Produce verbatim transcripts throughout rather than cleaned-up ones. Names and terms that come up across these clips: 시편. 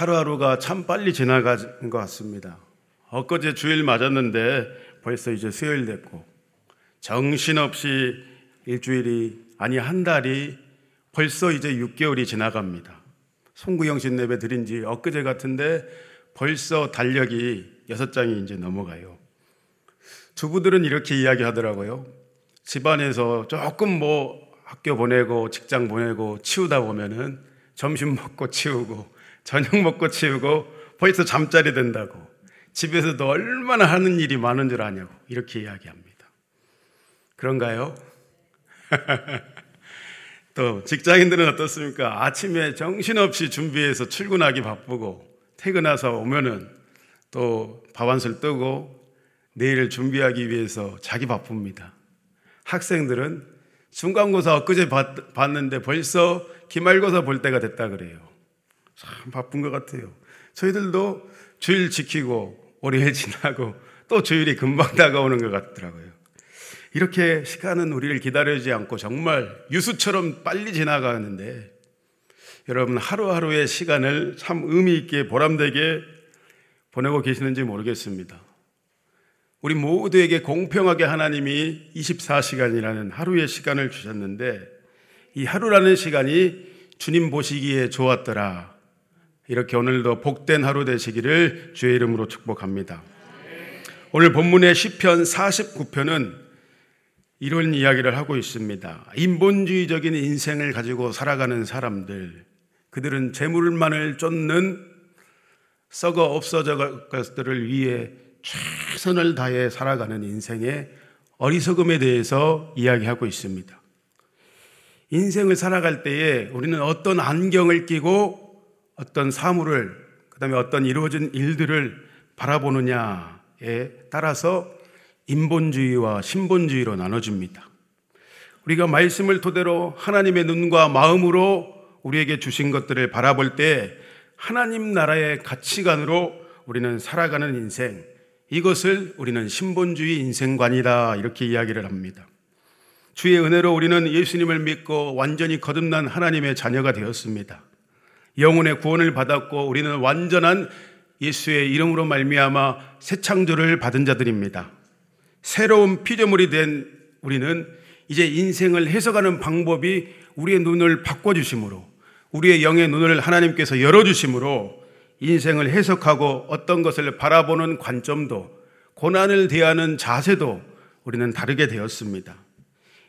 하루하루가 참 빨리 지나가는 것 같습니다. 엊그제 주일 맞았는데 벌써 이제 수요일 됐고, 정신없이 일주일이 아니 한 달이 벌써 이제 육 개월이 지나갑니다. 송구영신 예배 드린 지 엊그제 같은데 벌써 달력이 여섯 장이 이제 넘어가요. 주부들은 이렇게 이야기하더라고요. 집안에서 조금 뭐 학교 보내고 직장 보내고 치우다 보면은 점심 먹고 치우고 저녁 먹고 치우고 벌써 잠자리 된다고, 집에서도 얼마나 하는 일이 많은 줄 아냐고 이렇게 이야기합니다. 그런가요? 또 직장인들은 어떻습니까? 아침에 정신없이 준비해서 출근하기 바쁘고, 퇴근해서 오면은 또 밥 한술 뜨고 내일을 준비하기 위해서 자기 바쁩니다. 학생들은 중간고사 엊그제 봤는데 벌써 기말고사 볼 때가 됐다 그래요. 참 바쁜 것 같아요. 저희들도 주일 지키고 월요일 지나고 또 주일이 금방 다가오는 것 같더라고요. 이렇게 시간은 우리를 기다려주지 않고 정말 유수처럼 빨리 지나가는데, 여러분 하루하루의 시간을 참 의미 있게 보람되게 보내고 계시는지 모르겠습니다. 우리 모두에게 공평하게 하나님이 이십사 시간이라는 하루의 시간을 주셨는데, 이 하루라는 시간이 주님 보시기에 좋았더라. 이렇게 오늘도 복된 하루 되시기를 주의 이름으로 축복합니다. 오늘 본문의 시편 사십구 편은 이런 이야기를 하고 있습니다. 인본주의적인 인생을 가지고 살아가는 사람들, 그들은 재물만을 쫓는 썩어 없어져갈 것들을 위해 최선을 다해 살아가는 인생의 어리석음에 대해서 이야기하고 있습니다. 인생을 살아갈 때에 우리는 어떤 안경을 끼고 어떤 사물을, 그 다음에 어떤 이루어진 일들을 바라보느냐에 따라서 인본주의와 신본주의로 나눠집니다. 우리가 말씀을 토대로 하나님의 눈과 마음으로 우리에게 주신 것들을 바라볼 때 하나님 나라의 가치관으로 우리는 살아가는 인생, 이것을 우리는 신본주의 인생관이다 이렇게 이야기를 합니다. 주의 은혜로 우리는 예수님을 믿고 완전히 거듭난 하나님의 자녀가 되었습니다. 영혼의 구원을 받았고 우리는 완전한 예수의 이름으로 말미암아 새 창조를 받은 자들입니다. 새로운 피조물이 된 우리는 이제 인생을 해석하는 방법이 우리의 눈을 바꿔주심으로, 우리의 영의 눈을 하나님께서 열어주심으로 인생을 해석하고 어떤 것을 바라보는 관점도, 고난을 대하는 자세도 우리는 다르게 되었습니다.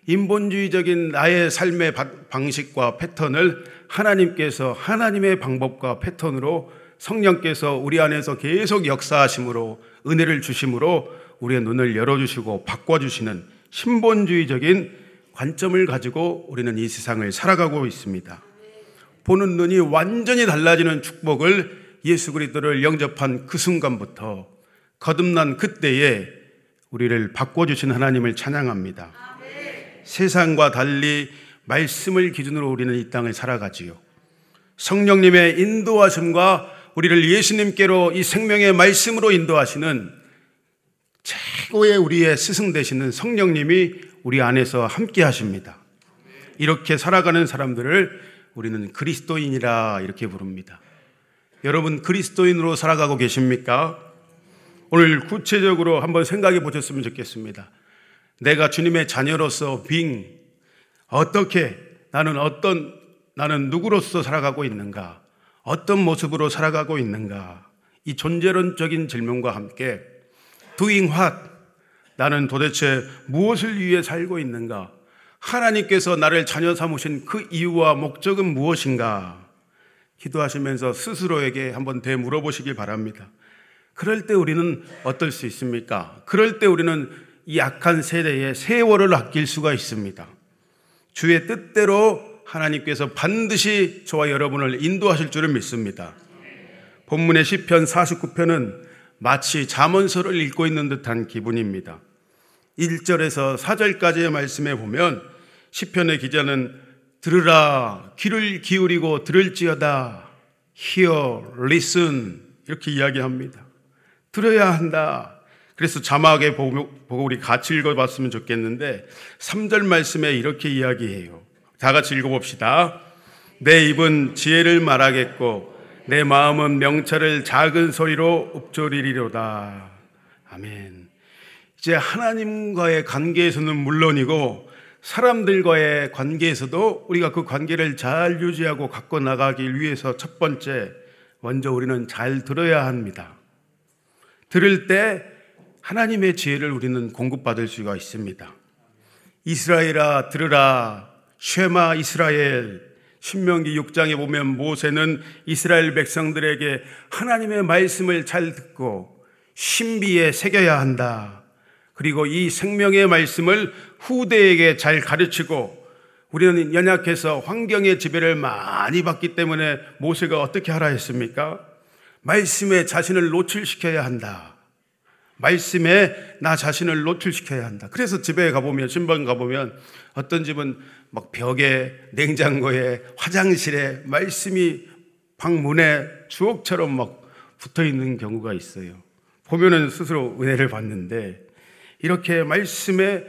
인본주의적인 나의 삶의 방식과 패턴을 하나님께서 하나님의 방법과 패턴으로, 성령께서 우리 안에서 계속 역사하심으로, 은혜를 주심으로 우리의 눈을 열어주시고 바꿔주시는 신본주의적인 관점을 가지고 우리는 이 세상을 살아가고 있습니다. 보는 눈이 완전히 달라지는 축복을 예수 그리스도를 영접한 그 순간부터, 거듭난 그때에 우리를 바꿔주신 하나님을 찬양합니다. 아멘. 세상과 달리 말씀을 기준으로 우리는 이 땅을 살아가지요. 성령님의 인도하심과 우리를 예수님께로 이 생명의 말씀으로 인도하시는 최고의 우리의 스승 되시는 성령님이 우리 안에서 함께 하십니다. 이렇게 살아가는 사람들을 우리는 그리스도인이라 이렇게 부릅니다. 여러분 그리스도인으로 살아가고 계십니까? 오늘 구체적으로 한번 생각해 보셨으면 좋겠습니다. 내가 주님의 자녀로서 being, 어떻게 나는 어떤 나는 누구로서 살아가고 있는가? 어떤 모습으로 살아가고 있는가? 이 존재론적인 질문과 함께 doing what? 나는 도대체 무엇을 위해 살고 있는가? 하나님께서 나를 자녀 삼으신 그 이유와 목적은 무엇인가? 기도하시면서 스스로에게 한번 되물어보시길 바랍니다. 그럴 때 우리는 어떨 수 있습니까? 그럴 때 우리는 이 약한 세대에 세월을 아낄 수가 있습니다. 주의 뜻대로 하나님께서 반드시 저와 여러분을 인도하실 줄을 믿습니다. 본문의 시편 사십구 편은 마치 잠언서를 읽고 있는 듯한 기분입니다. 일 절에서 사 절까지의 말씀에 보면 시편의 기자는 들으라, 귀를 기울이고 들을지어다, hear, listen 이렇게 이야기합니다. 들어야 한다. 그래서 자막에 보고 우리 같이 읽어봤으면 좋겠는데 삼 절 말씀에 이렇게 이야기해요. 다 같이 읽어봅시다. 내 입은 지혜를 말하겠고 내 마음은 명철을 작은 소리로 읊조리리로다. 아멘. 이제 하나님과의 관계에서는 물론이고 사람들과의 관계에서도 우리가 그 관계를 잘 유지하고 갖고 나가기 위해서 첫 번째, 먼저 우리는 잘 들어야 합니다. 들을 때 하나님의 지혜를 우리는 공급받을 수가 있습니다. 이스라엘아 들으라, 쉐마 이스라엘. 신명기 육 장에 보면 모세는 이스라엘 백성들에게 하나님의 말씀을 잘 듣고 신비에 새겨야 한다. 그리고 이 생명의 말씀을 후대에게 잘 가르치고, 우리는 연약해서 환경의 지배를 많이 받기 때문에 모세가 어떻게 하라 했습니까? 말씀에 자신을 노출시켜야 한다. 말씀에 나 자신을 노출시켜야 한다. 그래서 집에 가보면, 신방 가보면 어떤 집은 막 벽에, 냉장고에, 화장실에 말씀이 방문에 주옥처럼 막 붙어있는 경우가 있어요. 보면은 스스로 은혜를 받는데, 이렇게 말씀에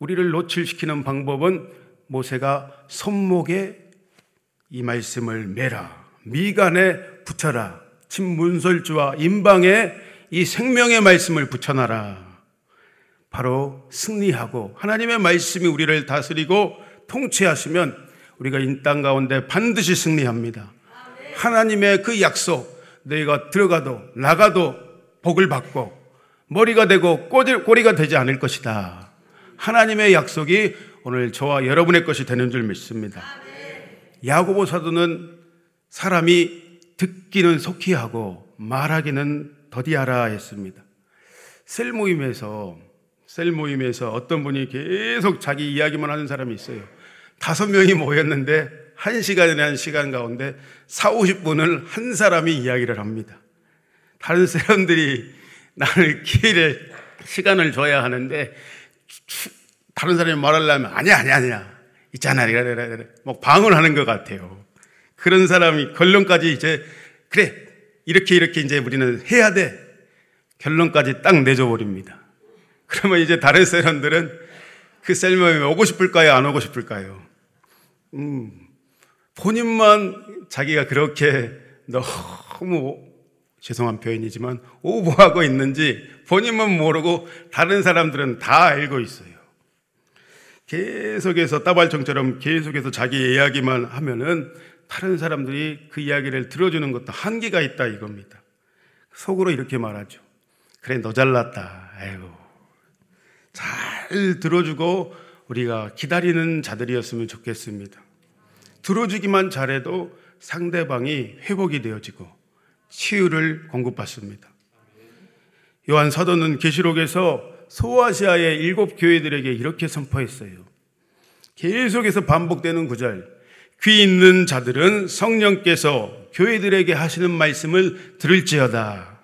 우리를 노출시키는 방법은 모세가 손목에 이 말씀을 매라, 미간에 붙여라, 침문설주와 임방에 이 생명의 말씀을 붙여놔라. 바로 승리하고 하나님의 말씀이 우리를 다스리고 통치하시면 우리가 이 땅 가운데 반드시 승리합니다. 아, 네. 하나님의 그 약속, 너희가 들어가도 나가도 복을 받고 머리가 되고 꼬리가 되지 않을 것이다. 하나님의 약속이 오늘 저와 여러분의 것이 되는 줄 믿습니다. 아, 네. 야고보 사도는 사람이 듣기는 속히 하고 말하기는 더디하라 했습니다. 셀 모임에서, 셀 모임에서 어떤 분이 계속 자기 이야기만 하는 사람이 있어요. 다섯 명이 모였는데 한 시간에 한 시간 가운데 사오십 분을 한 사람이 이야기를 합니다. 다른 사람들이 나를 기회를, 시간을 줘야 하는데 다른 사람이 말하려면 아니야, 아니야, 아니야. 있잖아, 막 방언하는 것 같아요. 그런 사람이 결론까지 이제 그래, 이렇게 이렇게 이제 우리는 해야 돼. 결론까지 딱 내줘버립니다. 그러면 이제 다른 사람들은 그 셀모임에 오고 싶을까요? 안 오고 싶을까요? 음, 본인만 자기가 그렇게 너무, 죄송한 표현이지만 오버하고 있는지 본인만 모르고 다른 사람들은 다 알고 있어요. 계속해서 따발총처럼 계속해서 자기 이야기만 하면은 다른 사람들이 그 이야기를 들어주는 것도 한계가 있다 이겁니다. 속으로 이렇게 말하죠. 그래, 너 잘났다. 아이고, 잘 들어주고 우리가 기다리는 자들이었으면 좋겠습니다. 들어주기만 잘해도 상대방이 회복이 되어지고 치유를 공급받습니다. 요한 사도는 계시록에서 소아시아의 일곱 교회들에게 이렇게 선포했어요. 계속해서 반복되는 구절, 귀 있는 자들은 성령께서 교회들에게 하시는 말씀을 들을지어다.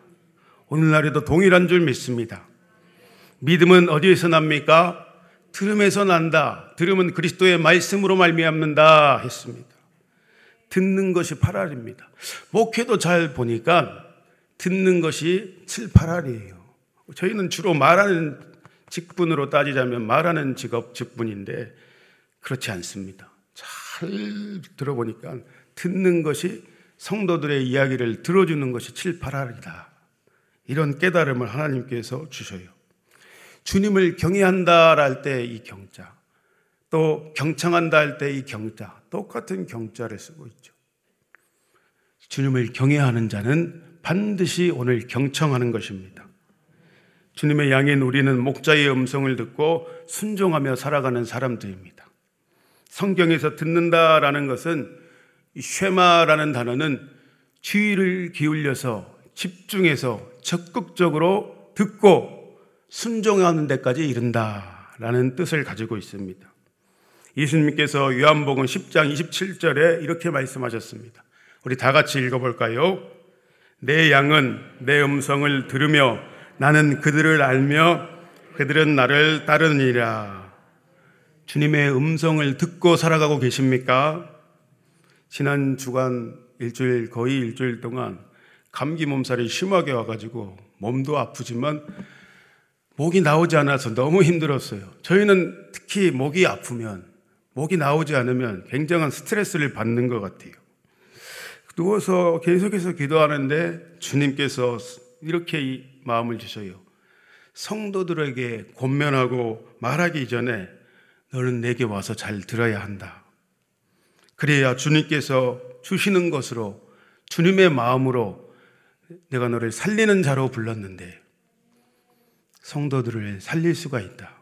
오늘날에도 동일한 줄 믿습니다. 믿음은 어디에서 납니까? 들음에서 난다. 들음은 그리스도의 말씀으로 말미암는다 했습니다. 듣는 것이 팔 알입니다. 목회도 잘 보니까 듣는 것이 칠, 팔 알이에요. 저희는 주로 말하는 직분으로 따지자면 말하는 직업, 직분인데 그렇지 않습니다. 잘 들어보니까 듣는 것이, 성도들의 이야기를 들어주는 것이 칠, 팔 알이다. 이런 깨달음을 하나님께서 주셔요. 주님을 경외한다 할 때 이 경자, 또 경청한다 할 때 이 경자, 똑같은 경자를 쓰고 있죠. 주님을 경외하는 자는 반드시 오늘 경청하는 것입니다. 주님의 양인 우리는 목자의 음성을 듣고 순종하며 살아가는 사람들입니다. 성경에서 듣는다라는 것은, 쉐마라는 단어는 주의를 기울여서 집중해서 적극적으로 듣고 순종하는 데까지 이른다라는 뜻을 가지고 있습니다. 예수님께서 요한복음 십 장 이십칠 절에 이렇게 말씀하셨습니다. 우리 다 같이 읽어볼까요? 내 양은 내 음성을 들으며 나는 그들을 알며 그들은 나를 따르니라. 주님의 음성을 듣고 살아가고 계십니까? 지난 주간 일주일, 거의 일주일 동안 감기 몸살이 심하게 와가지고 몸도 아프지만 목이 나오지 않아서 너무 힘들었어요. 저희는 특히 목이 아프면, 목이 나오지 않으면 굉장한 스트레스를 받는 것 같아요. 누워서 계속해서 기도하는데 주님께서 이렇게 마음을 주셔요. 성도들에게 권면하고 말하기 전에 너는 내게 와서 잘 들어야 한다. 그래야 주님께서 주시는 것으로, 주님의 마음으로 내가 너를 살리는 자로 불렀는데 성도들을 살릴 수가 있다.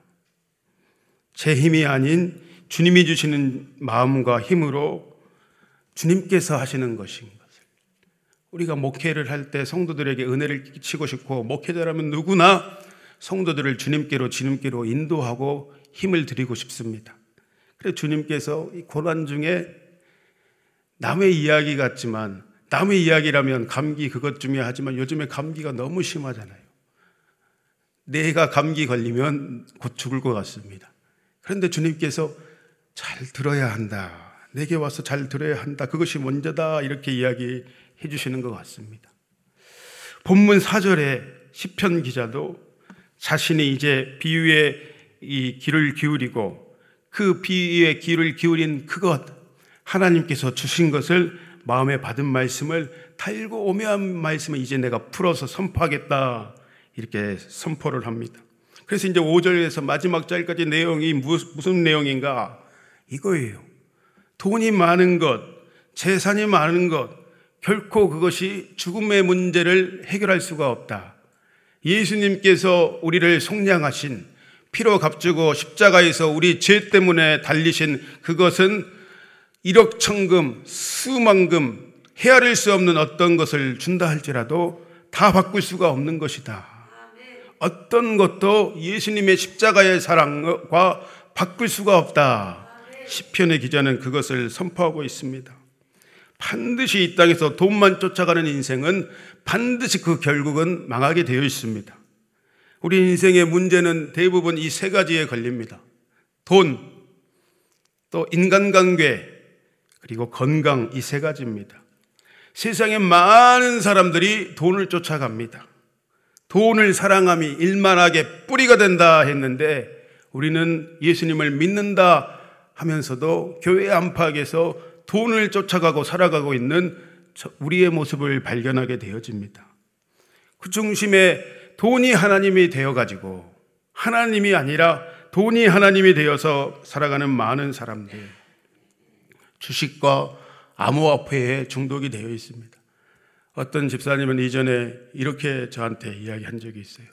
제 힘이 아닌 주님이 주시는 마음과 힘으로 주님께서 하시는 것인 것을, 우리가 목회를 할 때 성도들에게 은혜를 끼치고 싶고 목회자라면 누구나 성도들을 주님께로 주님께로 인도하고 힘을 드리고 싶습니다. 그래서 주님께서 이 고난 중에 남의 이야기 같지만, 남의 이야기라면 감기 그것 중에 하지만 요즘에 감기가 너무 심하잖아요. 내가 감기 걸리면 곧 죽을 것 같습니다. 그런데 주님께서 잘 들어야 한다. 내게 와서 잘 들어야 한다. 그것이 먼저다. 이렇게 이야기해 주시는 것 같습니다. 본문 사 절에 시편 기자도 자신이 이제 비유의 이 귀를 기울이고 그 비유의 귀를 기울인 그것, 하나님께서 주신 것을, 마음에 받은 말씀을, 달고 오묘한 말씀을 이제 내가 풀어서 선포하겠다. 이렇게 선포를 합니다. 그래서 이제 오 절에서 마지막 절까지 내용이 무슨 내용인가? 이거예요. 돈이 많은 것, 재산이 많은 것, 결코 그것이 죽음의 문제를 해결할 수가 없다. 예수님께서 우리를 속량하신, 피로 값주고 십자가에서 우리 죄 때문에 달리신 그것은 일억천금, 수만금, 헤아릴 수 없는 어떤 것을 준다 할지라도 다 바꿀 수가 없는 것이다. 어떤 것도 예수님의 십자가의 사랑과 바꿀 수가 없다. 시편의 기자는 그것을 선포하고 있습니다. 반드시 이 땅에서 돈만 쫓아가는 인생은 반드시 그 결국은 망하게 되어 있습니다. 우리 인생의 문제는 대부분 이 세 가지에 걸립니다. 돈, 또 인간관계, 그리고 건강, 이 세 가지입니다. 세상에 많은 사람들이 돈을 쫓아갑니다. 돈을 사랑함이 일만하게 뿌리가 된다 했는데, 우리는 예수님을 믿는다 하면서도 교회 안팎에서 돈을 쫓아가고 살아가고 있는 우리의 모습을 발견하게 되어집니다. 그 중심에 돈이 하나님이 되어가지고, 하나님이 아니라 돈이 하나님이 되어서 살아가는 많은 사람들, 주식과 암호화폐에 중독이 되어 있습니다. 어떤 집사님은 이전에 이렇게 저한테 이야기한 적이 있어요.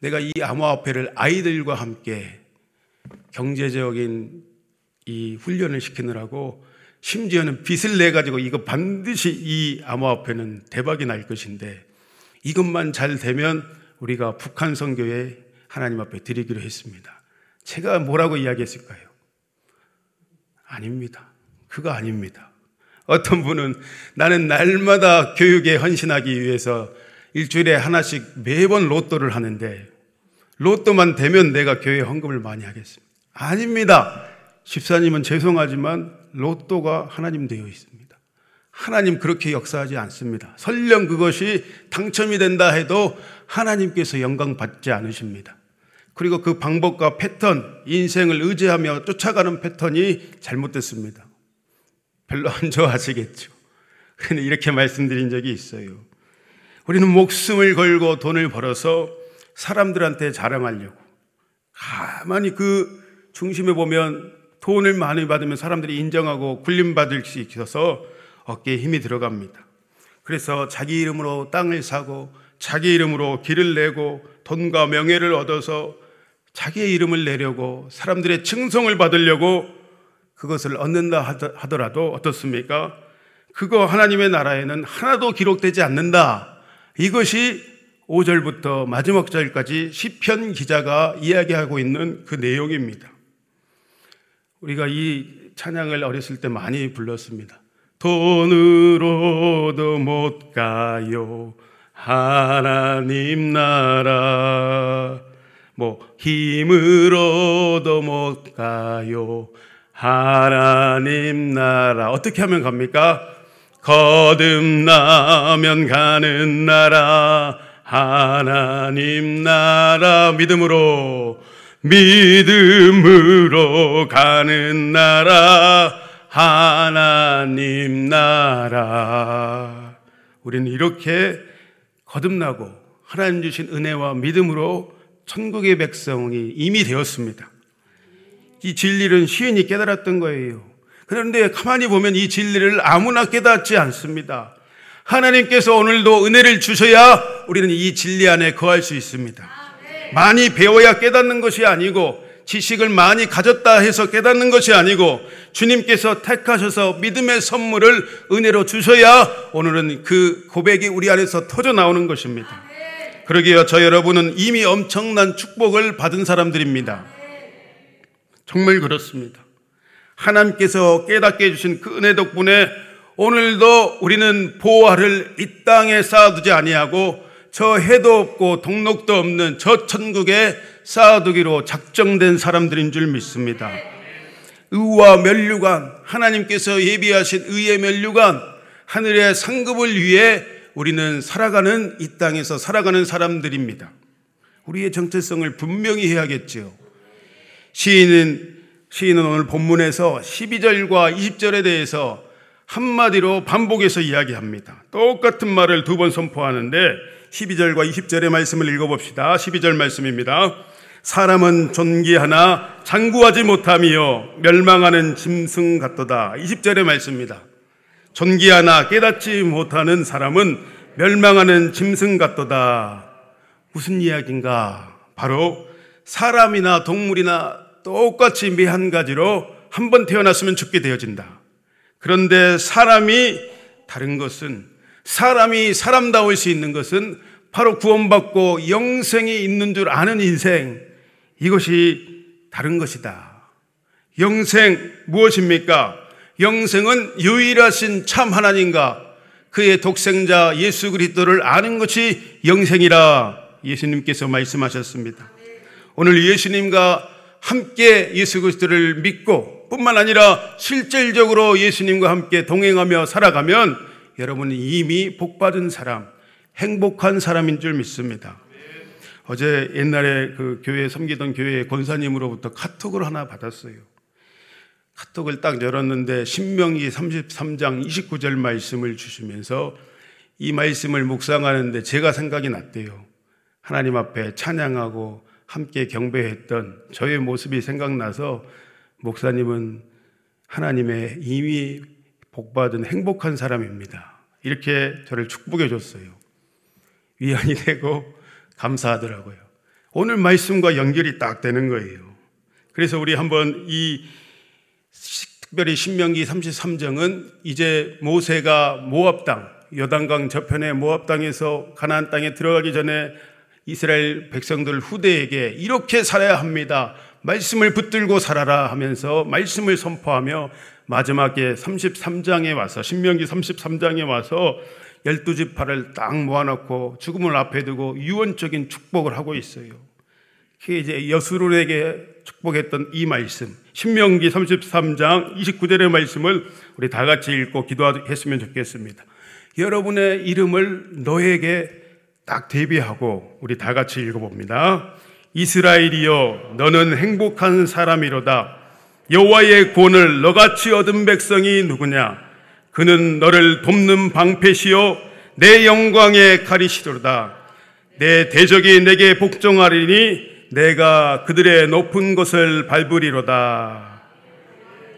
내가 이 암호화폐를 아이들과 함께 경제적인 이 훈련을 시키느라고, 심지어는 빚을 내가지고 이거 반드시 이 암호화폐는 대박이 날 것인데 이것만 잘 되면 우리가 북한 선교에 하나님 앞에 드리기로 했습니다. 제가 뭐라고 이야기했을까요? 아닙니다. 그거 아닙니다. 어떤 분은 나는 날마다 교육에 헌신하기 위해서 일주일에 하나씩 매번 로또를 하는데 로또만 되면 내가 교회에 헌금을 많이 하겠습니다. 아닙니다. 집사님은 죄송하지만 로또가 하나님 되어 있습니다. 하나님 그렇게 역사하지 않습니다. 설령 그것이 당첨이 된다 해도 하나님께서 영광 받지 않으십니다. 그리고 그 방법과 패턴, 인생을 의지하며 쫓아가는 패턴이 잘못됐습니다. 별로 안 좋아하시겠죠. 그런데 이렇게 말씀드린 적이 있어요. 우리는 목숨을 걸고 돈을 벌어서 사람들한테 자랑하려고, 가만히 그 중심에 보면 돈을 많이 받으면 사람들이 인정하고 굴림받을 수 있어서 어깨에 힘이 들어갑니다. 그래서 자기 이름으로 땅을 사고, 자기 이름으로 길을 내고, 돈과 명예를 얻어서 자기의 이름을 내려고, 사람들의 칭송을 받으려고 그것을 얻는다 하더라도 어떻습니까? 그거 하나님의 나라에는 하나도 기록되지 않는다. 이것이 오 절부터 마지막 절까지 시편 기자가 이야기하고 있는 그 내용입니다. 우리가 이 찬양을 어렸을 때 많이 불렀습니다. 돈으로도 못 가요 하나님 나라, 뭐 힘으로도 못 가요 하나님 나라. 어떻게 하면 갑니까? 거듭나면 가는 나라 하나님 나라, 믿음으로 믿음으로 가는 나라 하나님 나라. 우리는 이렇게 거듭나고 하나님 주신 은혜와 믿음으로 천국의 백성이 이미 되었습니다. 이 진리는 시인이 깨달았던 거예요. 그런데 가만히 보면 이 진리를 아무나 깨닫지 않습니다. 하나님께서 오늘도 은혜를 주셔야 우리는 이 진리 안에 거할 수 있습니다. 많이 배워야 깨닫는 것이 아니고, 지식을 많이 가졌다 해서 깨닫는 것이 아니고, 주님께서 택하셔서 믿음의 선물을 은혜로 주셔야 오늘은 그 고백이 우리 안에서 터져 나오는 것입니다. 그러기에 저 여러분은 이미 엄청난 축복을 받은 사람들입니다. 정말 그렇습니다. 하나님께서 깨닫게 해주신 그 은혜 덕분에 오늘도 우리는 보화를 이 땅에 쌓아두지 아니하고 저 해도 없고 동록도 없는 저 천국에 쌓아두기로 작정된 사람들인 줄 믿습니다. 의와 면류관, 하나님께서 예비하신 의의 면류관, 하늘의 상급을 위해 우리는 살아가는, 이 땅에서 살아가는 사람들입니다. 우리의 정체성을 분명히 해야겠지요. 시인은, 시인은 오늘 본문에서 십이 절과 이십 절에 대해서 한마디로 반복해서 이야기합니다. 똑같은 말을 두 번 선포하는데 십이 절과 이십 절의 말씀을 읽어봅시다. 십이 절 말씀입니다. 사람은 존귀하나 장구하지 못하며 멸망하는 짐승 같도다. 이십 절의 말씀입니다. 존귀하나 깨닫지 못하는 사람은 멸망하는 짐승 같도다. 무슨 이야기인가? 바로 사람이나 동물이나 똑같이 매한 가지로 한 번 태어났으면 죽게 되어진다. 그런데 사람이 다른 것은, 사람이 사람다울 수 있는 것은 바로 구원받고 영생이 있는 줄 아는 인생, 이것이 다른 것이다. 영생 무엇입니까? 영생은 유일하신 참 하나님과 그의 독생자 예수 그리스도를 아는 것이 영생이라 예수님께서 말씀하셨습니다. 오늘 예수님과 함께 예수 그리스도를 믿고 뿐만 아니라 실질적으로 예수님과 함께 동행하며 살아가면 여러분은 이미 복받은 사람, 행복한 사람인 줄 믿습니다. 어제 옛날에 그 교회 섬기던 교회 권사님으로부터 카톡을 하나 받았어요. 카톡을 딱 열었는데 신명기 삼십삼 장 이십구 절 말씀을 주시면서 이 말씀을 묵상하는데 제가 생각이 났대요. 하나님 앞에 찬양하고 함께 경배했던 저의 모습이 생각나서 목사님은 하나님의 이미 복받은 행복한 사람입니다, 이렇게 저를 축복해 줬어요. 위안이 되고 감사하더라고요. 오늘 말씀과 연결이 딱 되는 거예요. 그래서 우리 한번 이 특별히 신명기 삼십삼 장은 이제 모세가 모압 땅, 요단강 저편의 모압 땅에서 가나안 땅에 들어가기 전에 이스라엘 백성들 후대에게 이렇게 살아야 합니다, 말씀을 붙들고 살아라 하면서 말씀을 선포하며 마지막에 삼십삼 장에 와서, 신명기 삼십삼 장에 와서 열두 지파를 딱 모아놓고 죽음을 앞에 두고 유언적인 축복을 하고 있어요. 그게 이제 여수론에게 축복했던 이 말씀, 신명기 삼십삼 장 이십구 절의 말씀을 우리 다 같이 읽고 기도했으면 좋겠습니다. 여러분의 이름을 너에게 딱 대비하고 우리 다 같이 읽어봅니다. 이스라엘이여, 너는 행복한 사람이로다. 여호와의 구원을 너같이 얻은 백성이 누구냐? 그는 너를 돕는 방패시요 내 영광의 가리시로다. 내 대적이 내게 복종하리니 내가 그들의 높은 곳을 밟으리로다.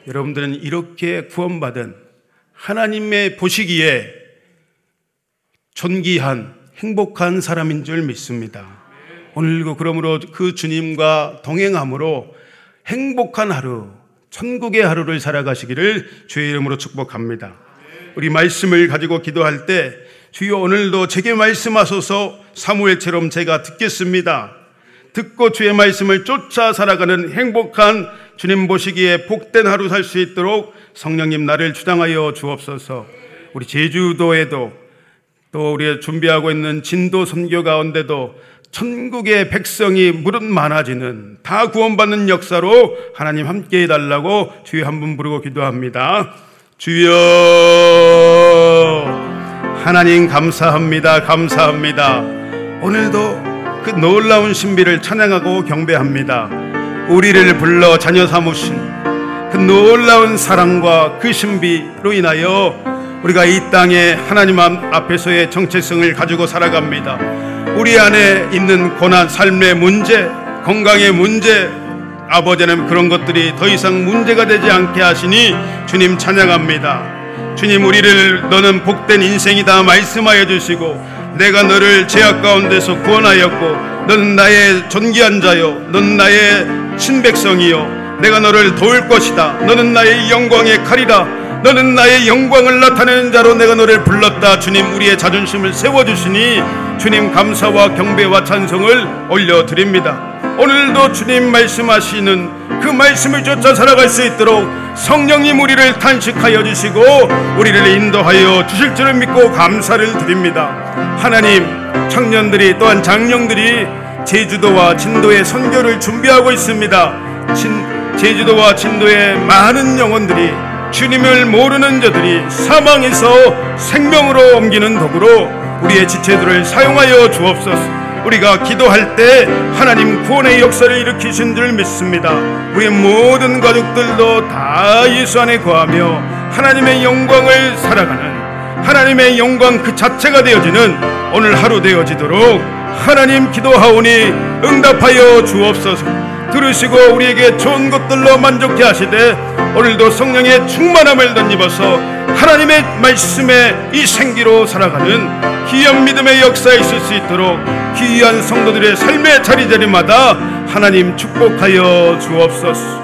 여러분들은 이렇게 구원받은, 하나님의 보시기에 존귀한 행복한 사람인 줄 믿습니다. 오늘도 그러므로 그 주님과 동행함으로 행복한 하루, 천국의 하루를 살아가시기를 주의 이름으로 축복합니다. 우리 말씀을 가지고 기도할 때 주여 오늘도 제게 말씀하소서, 사무엘처럼 제가 듣겠습니다. 듣고 주의 말씀을 쫓아 살아가는 행복한, 주님 보시기에 복된 하루 살 수 있도록 성령님 나를 주장하여 주옵소서. 우리 제주도에도, 또 우리가 준비하고 있는 진도 선교 가운데도 천국의 백성이 무릇 많아지는, 다 구원받는 역사로 하나님 함께 해달라고 주여 한번 부르고 기도합니다. 주여, 하나님 감사합니다. 감사합니다. 오늘도 그 놀라운 신비를 찬양하고 경배합니다. 우리를 불러 자녀 삼으신 그 놀라운 사랑과 그 신비로 인하여 우리가 이 땅에 하나님 앞에서의 정체성을 가지고 살아갑니다. 우리 안에 있는 고난, 삶의 문제, 건강의 문제, 아버지 하나님 그런 것들이 더 이상 문제가 되지 않게 하시니 주님 찬양합니다. 주님, 우리를 너는 복된 인생이다 말씀하여 주시고, 내가 너를 죄악 가운데서 구원하였고 너는 나의 존귀한 자요 너는 나의 친백성이요 내가 너를 도울 것이다, 너는 나의 영광의 칼이다, 너는 나의 영광을 나타내는 자로 내가 너를 불렀다. 주님, 우리의 자존심을 세워주시니 주님 감사와 경배와 찬송을 올려드립니다. 오늘도 주님 말씀하시는 그 말씀을 쫓아 살아갈 수 있도록 성령님 우리를 탄식하여 주시고 우리를 인도하여 주실 줄을 믿고 감사를 드립니다. 하나님, 청년들이 또한 장년들이 제주도와 진도의 선교를 준비하고 있습니다. 진, 제주도와 진도의 많은 영혼들이 주님을 모르는 자들이 사망에서 생명으로 옮기는 도구로 우리의 지체들을 사용하여 주옵소서. 우리가 기도할 때 하나님 구원의 역사를 일으키신 줄 믿습니다. 우리의 모든 가족들도 다 예수 안에 거하며 하나님의 영광을 살아가는, 하나님의 영광 그 자체가 되어지는 오늘 하루 되어지도록 하나님 기도하오니 응답하여 주옵소서. 들으시고 우리에게 좋은 것들로 만족케 하시되 오늘도 성령의 충만함을 덧입어서 하나님의 말씀에 이 생기로 살아가는 귀한 믿음의 역사에 있을 수 있도록 귀한 성도들의 삶의 자리자리마다 하나님 축복하여 주옵소서.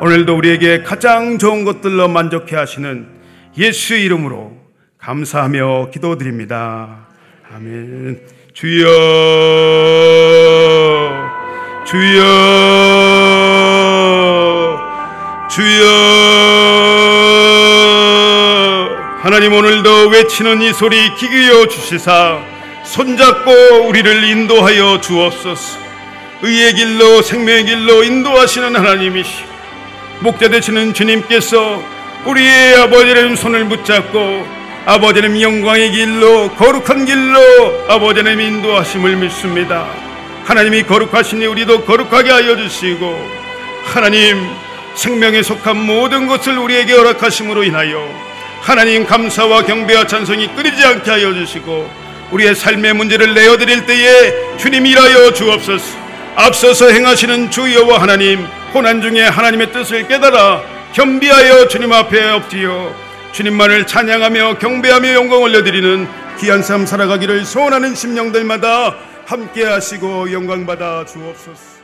오늘도 우리에게 가장 좋은 것들로 만족케 하시는 예수 이름으로 감사하며 기도드립니다. 아멘. 주여, 주여, 주여. 하나님, 오늘도 외치는 이 소리 기기여 주시사 손잡고 우리를 인도하여 주옵소서. 의의 길로, 생명의 길로 인도하시는 하나님이시오. 목자 되시는 주님께서 우리의 아버지님 손을 붙잡고 아버지님 영광의 길로, 거룩한 길로 아버지님 인도하심을 믿습니다. 하나님이 거룩하시니 우리도 거룩하게 하여 주시고, 하나님 생명에 속한 모든 것을 우리에게 허락하심으로 인하여 하나님 감사와 경배와 찬송이 끊이지 않게 하여 주시고, 우리의 삶의 문제를 내어드릴 때에 주님 일하여 주옵소서. 앞서서 행하시는 주 여호와 하나님, 고난 중에 하나님의 뜻을 깨달아 겸비하여 주님 앞에 엎드려 주님만을 찬양하며 경배하며 영광 올려드리는 귀한 삶 살아가기를 소원하는 심령들마다 함께하시고 영광받아 주옵소서.